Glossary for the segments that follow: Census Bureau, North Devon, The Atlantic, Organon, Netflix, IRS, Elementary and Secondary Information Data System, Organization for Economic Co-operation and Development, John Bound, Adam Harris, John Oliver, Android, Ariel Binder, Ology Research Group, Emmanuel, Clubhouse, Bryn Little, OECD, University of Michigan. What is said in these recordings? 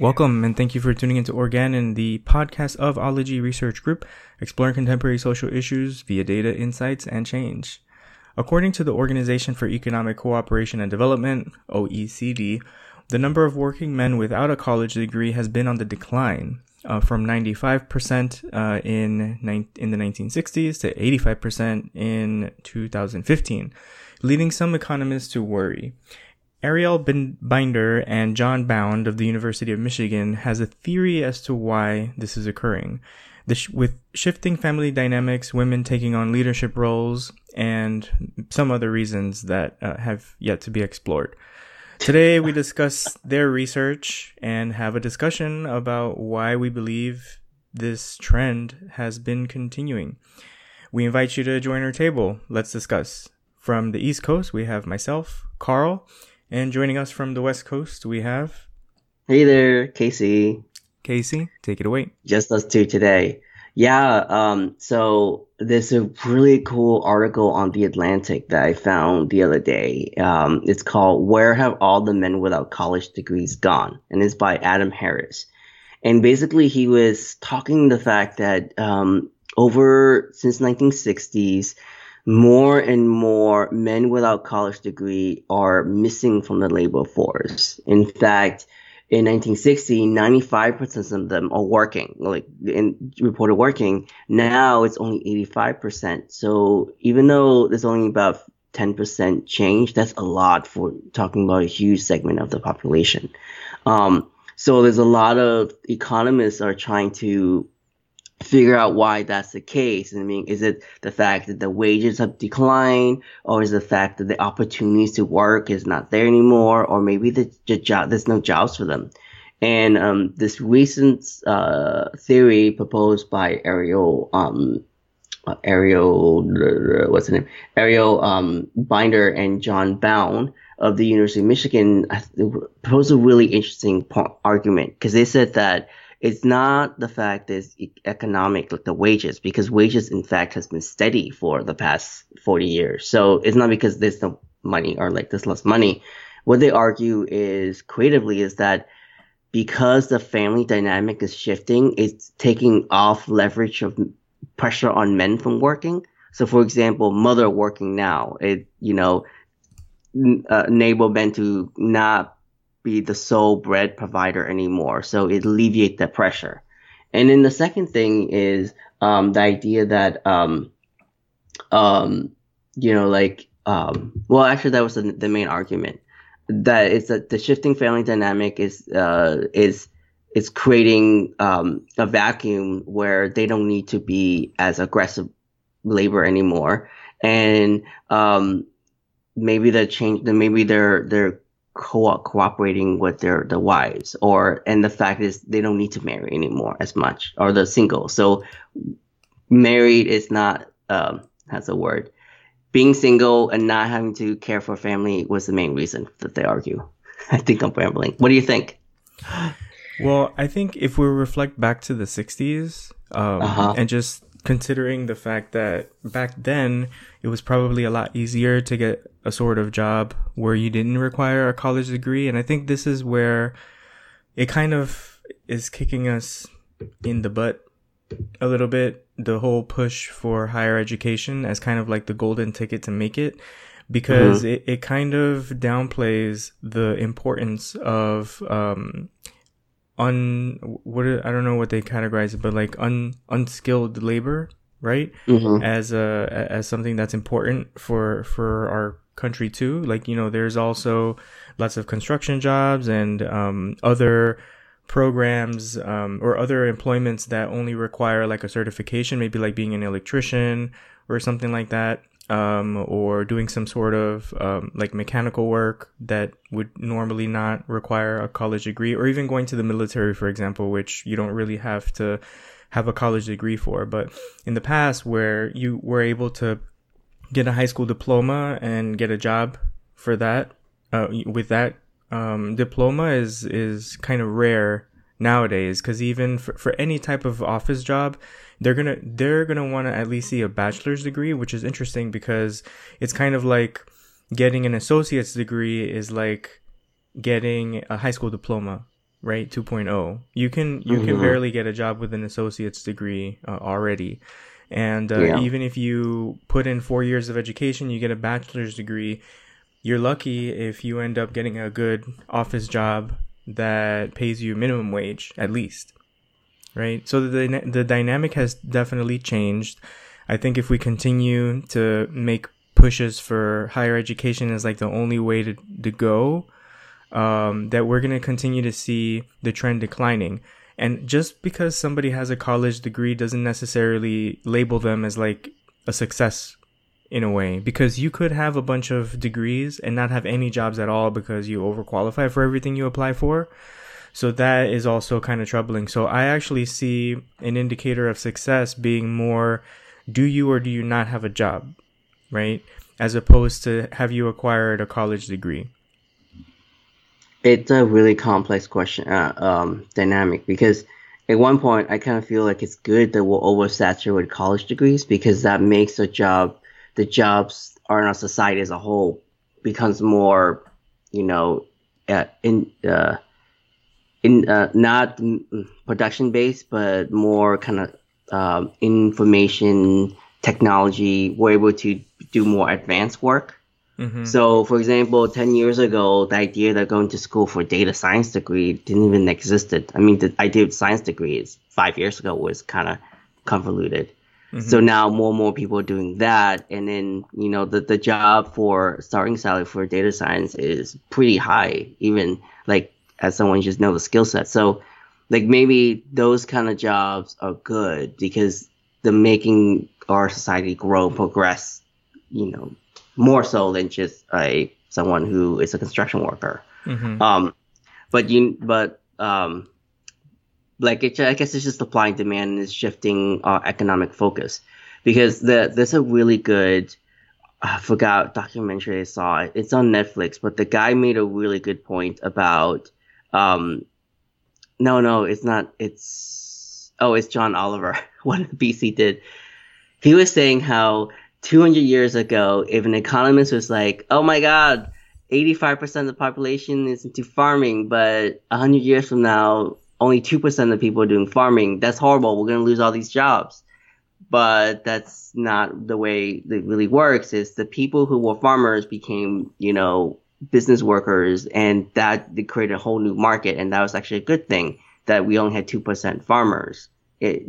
Welcome, and thank you for tuning into Organon, the podcast of Ology Research Group, exploring contemporary social issues via data, insights, and change. According to the Organization for Economic Cooperation and Development, OECD, the number of working men without a college degree has been on the decline from 95% in the 1960s to 85% in 2015, leading some economists to worry. Ariel Binder and John Bound of the University of Michigan has a theory as to why this is occurring. With shifting family dynamics, women taking on leadership roles, and some other reasons that have yet to be explored. Today, we discuss their research and have a discussion about why we believe this trend has been continuing. We invite you to join our table. Let's discuss. From the East Coast, we have myself, Carl. And joining us from the West Coast, we have... Hey there, Casey. Casey, take it away. Just us two today. Yeah, so there's a really cool article on The Atlantic that I found the other day. It's called, Where Have All the Men Without College Degrees Gone? And it's by Adam Harris. And basically, he was talking the fact that since 1960s, more and more men without college degree are missing from the labor force. In fact, in 1960, 95% of them are working, reported working. Now it's only 85%. So even though there's only about 10% change, that's a lot for talking about a huge segment of the population. So there's a lot of economists are trying to figure out why that's the case. I mean, is it the fact that the wages have declined, or is it the fact that the opportunities to work is not there anymore, or maybe there's no jobs for them? And this recent theory proposed by Ariel Binder and John Bound of the University of Michigan proposed a really interesting argument, because they said that it's not the fact that it's economic, like the wages, because wages, in fact, has been steady for the past 40 years. So it's not because there's no money or there's less money. What they argue is creatively is that because the family dynamic is shifting, it's taking off leverage of pressure on men from working. So, for example, mother working now, enable men to not be the sole bread provider anymore. So it alleviates that pressure. And then the second thing is the idea that, that was the main argument, that it's that the shifting family dynamic is creating a vacuum where they don't need to be as aggressive labor anymore, and maybe that change. Maybe they're cooperating with their wives, and the fact is they don't need to marry anymore as much, or they're single. So married is not that's a word. Being single and not having to care for family was the main reason that they argue. I think I'm rambling. What do you think? Well, I think if we reflect back to the 60s and just considering the fact that back then it was probably a lot easier to get a sort of job where you didn't require a college degree. And I think this is where it kind of is kicking us in the butt a little bit, the whole push for higher education as kind of like the golden ticket to make it, because it kind of downplays the importance of I don't know what they categorize it, but unskilled labor, right? Mm-hmm. As something that's important for our country too. There's also lots of construction jobs and other programs or other employments that only require a certification, maybe being an electrician or something like that, or doing some sort of mechanical work that would normally not require a college degree, or even going to the military, for example, which you don't really have to have a college degree for. But in the past, where you were able to get a high school diploma and get a job for that with that diploma is kind of rare nowadays, because even for any type of office job, they're gonna want to at least see a bachelor's degree, which is interesting because it's kind of like getting an associate's degree is like getting a high school diploma, right? 2.0. You can barely get a job with an associate's degree already. And even if you put in 4 years of education, you get a bachelor's degree. You're lucky if you end up getting a good office job that pays you minimum wage, at least, right? So the dynamic has definitely changed. I think if we continue to make pushes for higher education as like the only way to go, that we're going to continue to see the trend declining. And just because somebody has a college degree doesn't necessarily label them as like a success in a way, because you could have a bunch of degrees and not have any jobs at all because you overqualify for everything you apply for. So that is also kind of troubling. So I actually see an indicator of success being more, do you or do you not have a job, right? As opposed to have you acquired a college degree. It's a really complex question, dynamic, because at one point I kind of feel like it's good that we're oversaturated with college degrees, because that makes a job, the jobs are in our society as a whole, becomes more, not production based, but more kind of information technology. We're able to do more advanced work. Mm-hmm. So, for example, 10 years ago, the idea that going to school for a data science degree didn't even exist. I mean, the idea of science degrees 5 years ago was kind of convoluted. Mm-hmm. So now more and more people are doing that. And then, the job for starting salary for data science is pretty high, even like as someone just knows the skill set. So like maybe those kind of jobs are good because they're making our society grow, progress, more so than just someone who is a construction worker. Mm-hmm. I guess it's just supply and demand is shifting our economic focus, because there's a really good, I forgot documentary I saw. It's on Netflix, but the guy made a really good point about, it's John Oliver, what BC did. He was saying how 200 years ago, if an economist was like, oh my God, 85% of the population is into farming, but 100 years from now, only 2% of the people are doing farming. That's horrible. We're going to lose all these jobs. But that's not the way it really works. Is the people who were farmers became, business workers, and that they created a whole new market. And that was actually a good thing that we only had 2% farmers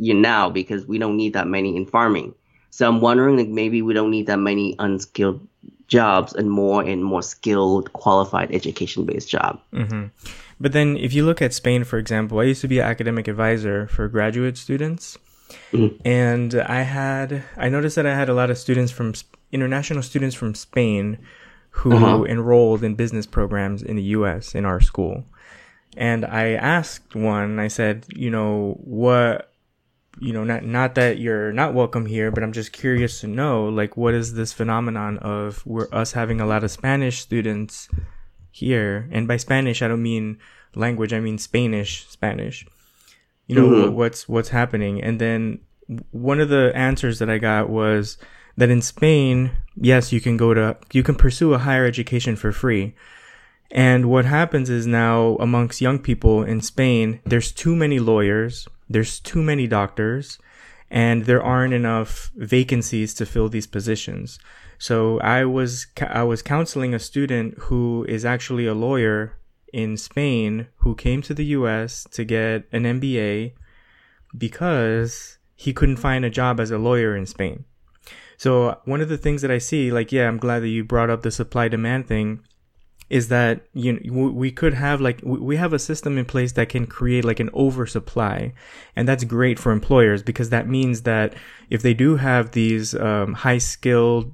now, because we don't need that many in farming. So I'm wondering, like, maybe we don't need that many unskilled jobs and more skilled, qualified, education-based job. Mm-hmm. But then if you look at Spain, for example, I used to be an academic advisor for graduate students. Mm-hmm. And I noticed that I had a lot of international students from Spain who enrolled in business programs in the U.S. in our school. And I asked one, I said, not that you're not welcome here, but I'm just curious to know, like, what is this phenomenon of us having a lot of Spanish students here? And by Spanish, I don't mean language, I mean Spanish. What's happening? And then one of the answers that I got was that in Spain, yes, you can pursue a higher education for free. And what happens is now amongst young people in Spain, there's too many lawyers. There's too many doctors, and there aren't enough vacancies to fill these positions. So I was counseling a student who is actually a lawyer in Spain who came to the U.S. to get an MBA because he couldn't find a job as a lawyer in Spain. So one of the things that I see, like, yeah, I'm glad that you brought up the supply-demand thing, is that we could have we have a system in place that can create like an oversupply, and that's great for employers, because that means that if they do have these high skilled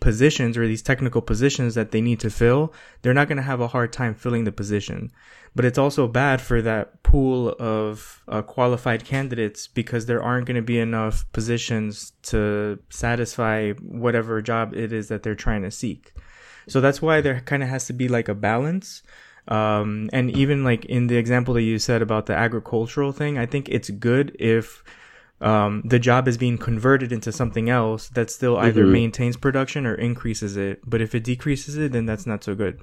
positions or these technical positions that they need to fill, they're not going to have a hard time filling the position. But it's also bad for that pool of qualified candidates, because there aren't going to be enough positions to satisfy whatever job it is that they're trying to seek. So that's why there kind of has to be like a balance. And even like in the example that you said about the agricultural thing, I think it's good if the job is being converted into something else that still either maintains production or increases it. But if it decreases it, then that's not so good.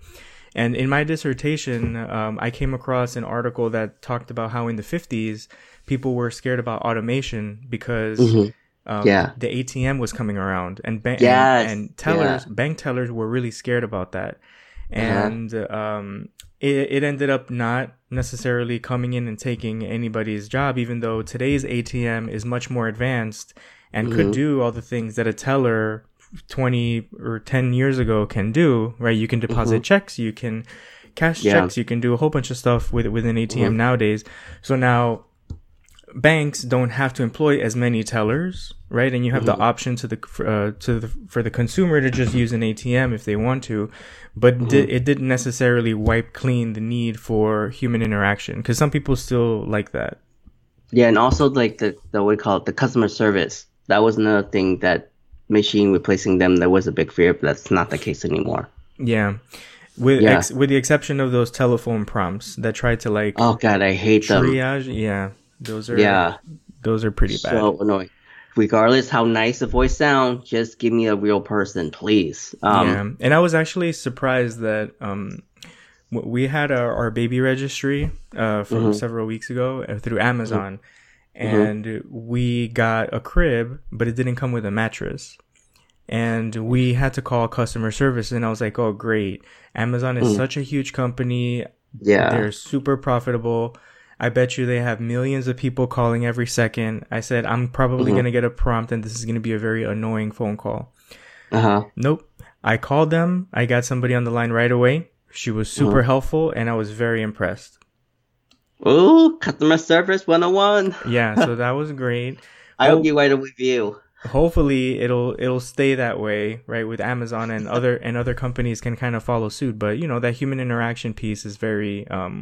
And in my dissertation, I came across an article that talked about how in the 50s, people were scared about automation because the ATM was coming around, and bank tellers were really scared about that. And it ended up not necessarily coming in and taking anybody's job, even though today's ATM is much more advanced and could do all the things that a teller 20 or 10 years ago can do, right? You can deposit checks, you can cash checks, you can do a whole bunch of stuff with an ATM nowadays. So now banks don't have to employ as many tellers, right? And you have the option for the consumer to just use an ATM if they want to, but it didn't necessarily wipe clean the need for human interaction, because some people still like that. Yeah, and also like the customer service. That was another thing that machine replacing them, there was a big fear, but that's not the case anymore. Yeah. With the exception of those telephone prompts that tried to like... Oh God, I hate triage. Them. Yeah. Those are pretty bad. So annoying. Regardless how nice the voice sounds, just give me a real person, please. And I was actually surprised that we had our baby registry from several weeks ago through Amazon. And we got a crib, but it didn't come with a mattress. And we had to call customer service. And I was like, oh, great. Amazon is such a huge company. Yeah. They're super profitable. I bet you they have millions of people calling every second. I said, I'm probably going to get a prompt and this is going to be a very annoying phone call. Nope. I called them. I got somebody on the line right away. She was super helpful and I was very impressed. Ooh, customer service 101. Yeah, so that was great. I hope you write a review. Hopefully it'll stay that way, right? With Amazon and other companies can kind of follow suit, but you know, that human interaction piece is it's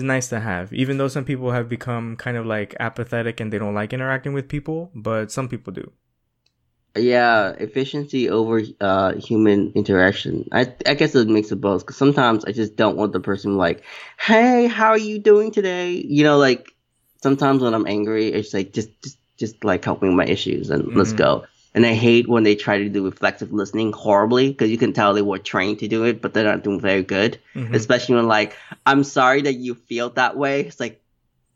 nice to have. Even though some people have become kind of like apathetic and they don't like interacting with people, but some people do. Yeah, efficiency over human interaction. I guess it makes it both, because sometimes I just don't want the person like, hey, how are you doing today? You know, like sometimes when I'm angry, it's like just like help me with my issues and let's go. And I hate when they try to do reflective listening horribly, because you can tell they were trained to do it, but they're not doing very good. Especially when like, I'm sorry that you feel that way. It's like,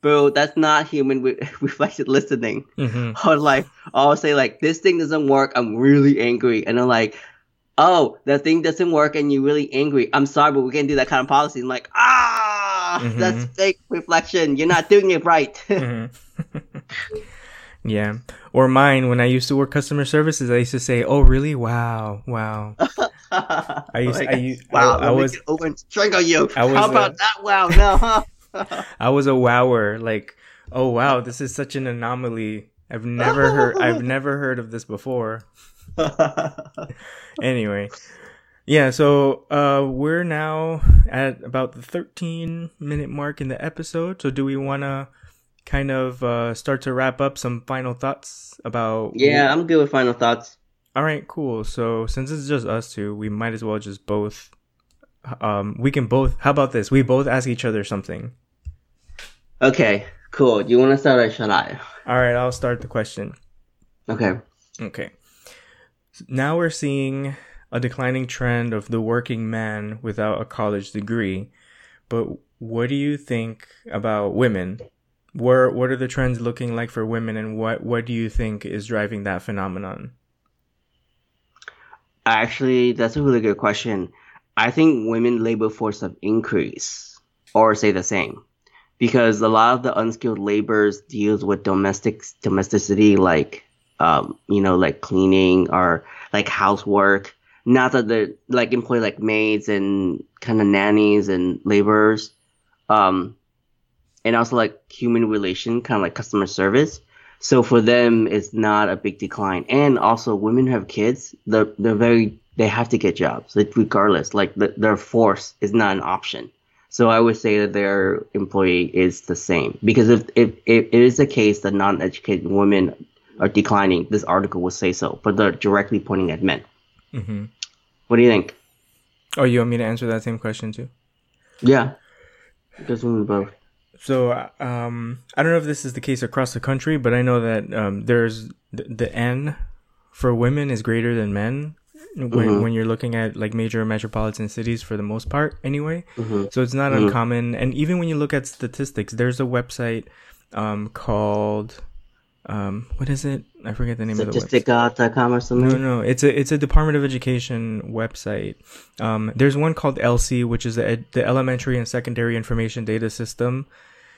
bro, that's not human reflective listening. Or like, I'll say like, this thing doesn't work. I'm really angry. And I'm like, oh, that thing doesn't work and you're really angry. I'm sorry, but we can't do that kind of policy. I'm like, that's fake reflection. You're not doing it right. Yeah. Or mine, when I used to work customer services, I used to say, oh, really? Wow. I was over and strangle you. How about that? Wow, no, huh? I was a wower, like, oh wow, this is such an anomaly. I've never heard of this before. Anyway, yeah, so we're now at about the 13-minute mark in the episode. So do we want to kind of start to wrap up? Some final thoughts about... Yeah, I'm good with final thoughts. All right, cool. So since it's just us two, we might as well just both... how about this? We both ask each other something. Okay, cool. Do you want to start or shall I? All right, I'll start the question. Okay. So now we're seeing a declining trend of the working man without a college degree. But what do you think about women? What are the trends looking like for women, and what do you think is driving that phenomenon? Actually, that's a really good question. I think women labor force have increased or stay the same, because a lot of the unskilled labors deals with domesticity, like, like cleaning or like housework. Not that they like employ like maids and kind of nannies and laborers. And also like human relation, kind of like customer service. So for them, it's not a big decline. And also women who have kids, they have to get jobs, like, regardless. Like their force is not an option. So I would say that their employee is the same, because if it is the case that non-educated women are declining, this article will say so, but they're directly pointing at men. What do you think? Oh, you want me to answer that same question too? Yeah, just both. So I don't know if this is the case across the country, but I know that there's the N for women is greater than men. when you're looking at like major metropolitan cities for the most part anyway. Mm-hmm. So it's not uncommon. And even when you look at statistics, there's a website called what is it? I forget the name of the website. Statistica.com or something? No. It's a Department of Education website. There's one called ELSI, which is the Elementary and Secondary Information Data System.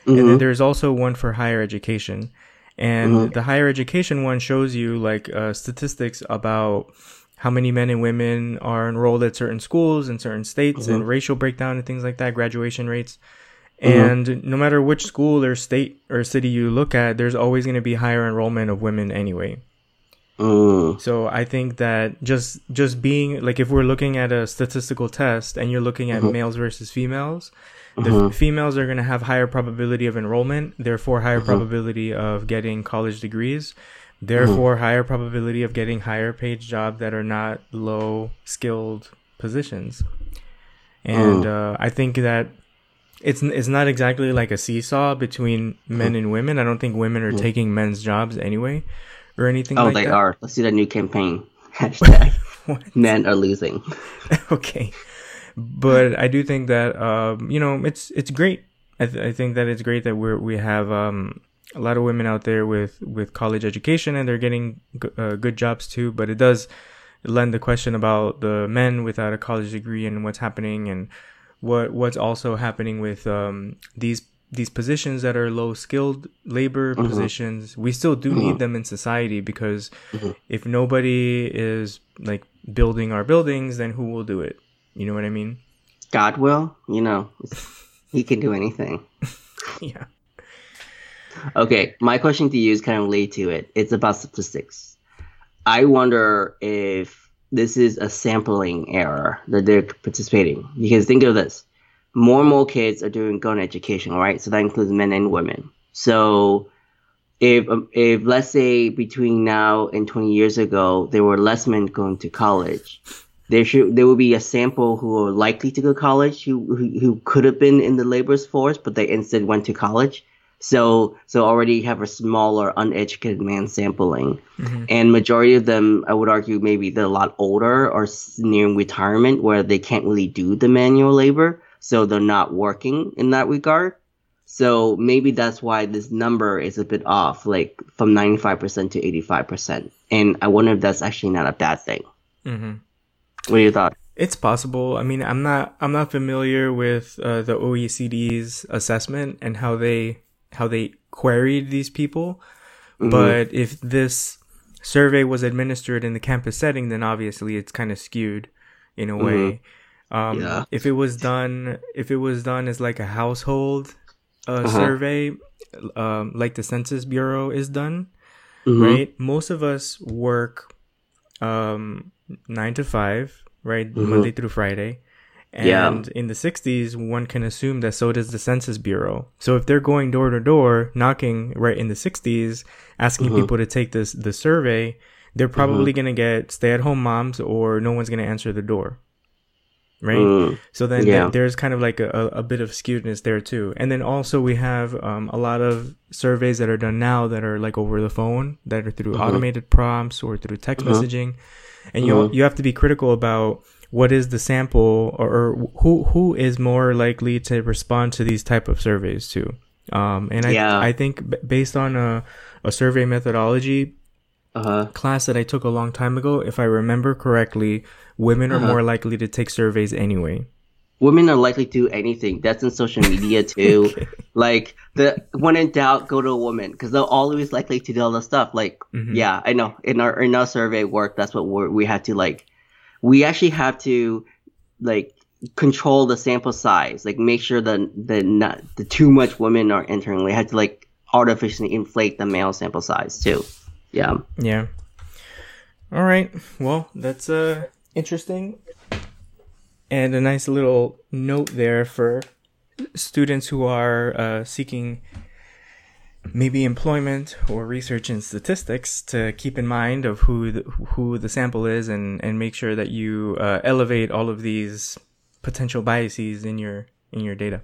Mm-hmm. And then there's also one for higher education. And the higher education one shows you like statistics about how many men and women are enrolled at certain schools in certain states and racial breakdown and things like that, graduation rates. And no matter which school or state or city you look at, there's always going to be higher enrollment of women anyway. So I think that just being like, if we're looking at a statistical test and you're looking at males versus females, the females are going to have higher probability of enrollment, therefore higher probability of getting college degrees, therefore higher probability of getting higher paid jobs that are not low skilled positions. And I think that it's not exactly like a seesaw between men and women. I don't think women are taking men's jobs anyway or anything like that. Oh, they are. Let's see that new campaign. Hashtag men are losing. Okay. But I do think that, it's great. I think that it's great that we have a lot of women out there with college education, and they're getting good jobs too. But it does lend the question about the men without a college degree and what's happening, and what's also happening with these positions that are low skilled labor positions. We still do need them in society, because if nobody is like building our buildings, then who will do it? You know what I mean? God will, he can do anything. Yeah. Okay, my question to you is kind of related to it. It's about statistics. I wonder if this is a sampling error that they're participating. Because think of this. More and more kids are doing gun education, right? So that includes men and women. So if let's say between now and 20 years ago, there were less men going to college, there will be a sample who are likely to go to college, who could have been in the labor force, but they instead went to college. So already have a smaller uneducated man sampling, and majority of them, I would argue, maybe they're a lot older or nearing retirement, where they can't really do the manual labor, so they're not working in that regard. So maybe that's why this number is a bit off, like from 95% to 85%. And I wonder if that's actually not a bad thing. Mm-hmm. What are your thoughts? It's possible. I mean, I'm not familiar with the OECD's assessment and how they queried these people, but if this survey was administered in the campus setting, then obviously it's kind of skewed in a way. Yeah. If it was done as like a household survey, like the Census Bureau is done, right? Most of us work 9 to 5, right? Monday through Friday. And in the 60s, one can assume that so does the Census Bureau. So if they're going door to door, knocking right in the 60s, asking people to take the survey, they're probably going to get stay-at-home moms, or no one's going to answer the door, right? So then there's kind of like a bit of skewedness there too. And then also we have a lot of surveys that are done now that are like over the phone, that are through automated prompts or through text messaging. And you have to be critical about what is the sample, or who is more likely to respond to these type of surveys too. I think based on a survey methodology class that I took a long time ago, if I remember correctly, women are more likely to take surveys anyway. Women are likely to do anything. That's in social media too. Okay. Like, when in doubt, go to a woman, because they're always likely to do all this stuff. Like, yeah, I know. In our survey work, that's what we had to like. We actually have to like control the sample size. Like, make sure that not too much women are entering. We had to like artificially inflate the male sample size too. Yeah. Yeah. All right. Well, that's interesting. And a nice little note there for students who are seeking maybe employment or research in statistics, to keep in mind of who the sample is, and make sure that you elevate all of these potential biases in your data.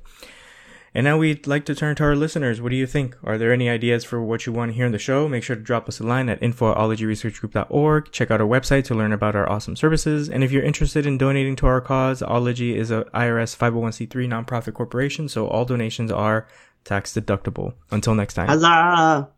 And now we'd like to turn to our listeners. What do you think? Are there any ideas for what you want to hear on the show? Make sure to drop us a line at info@ologyresearchgroup.org. Check out our website to learn about our awesome services. And if you're interested in donating to our cause, Ology is a IRS 501c3 nonprofit corporation, so all donations are tax deductible. Until next time. Huzzah!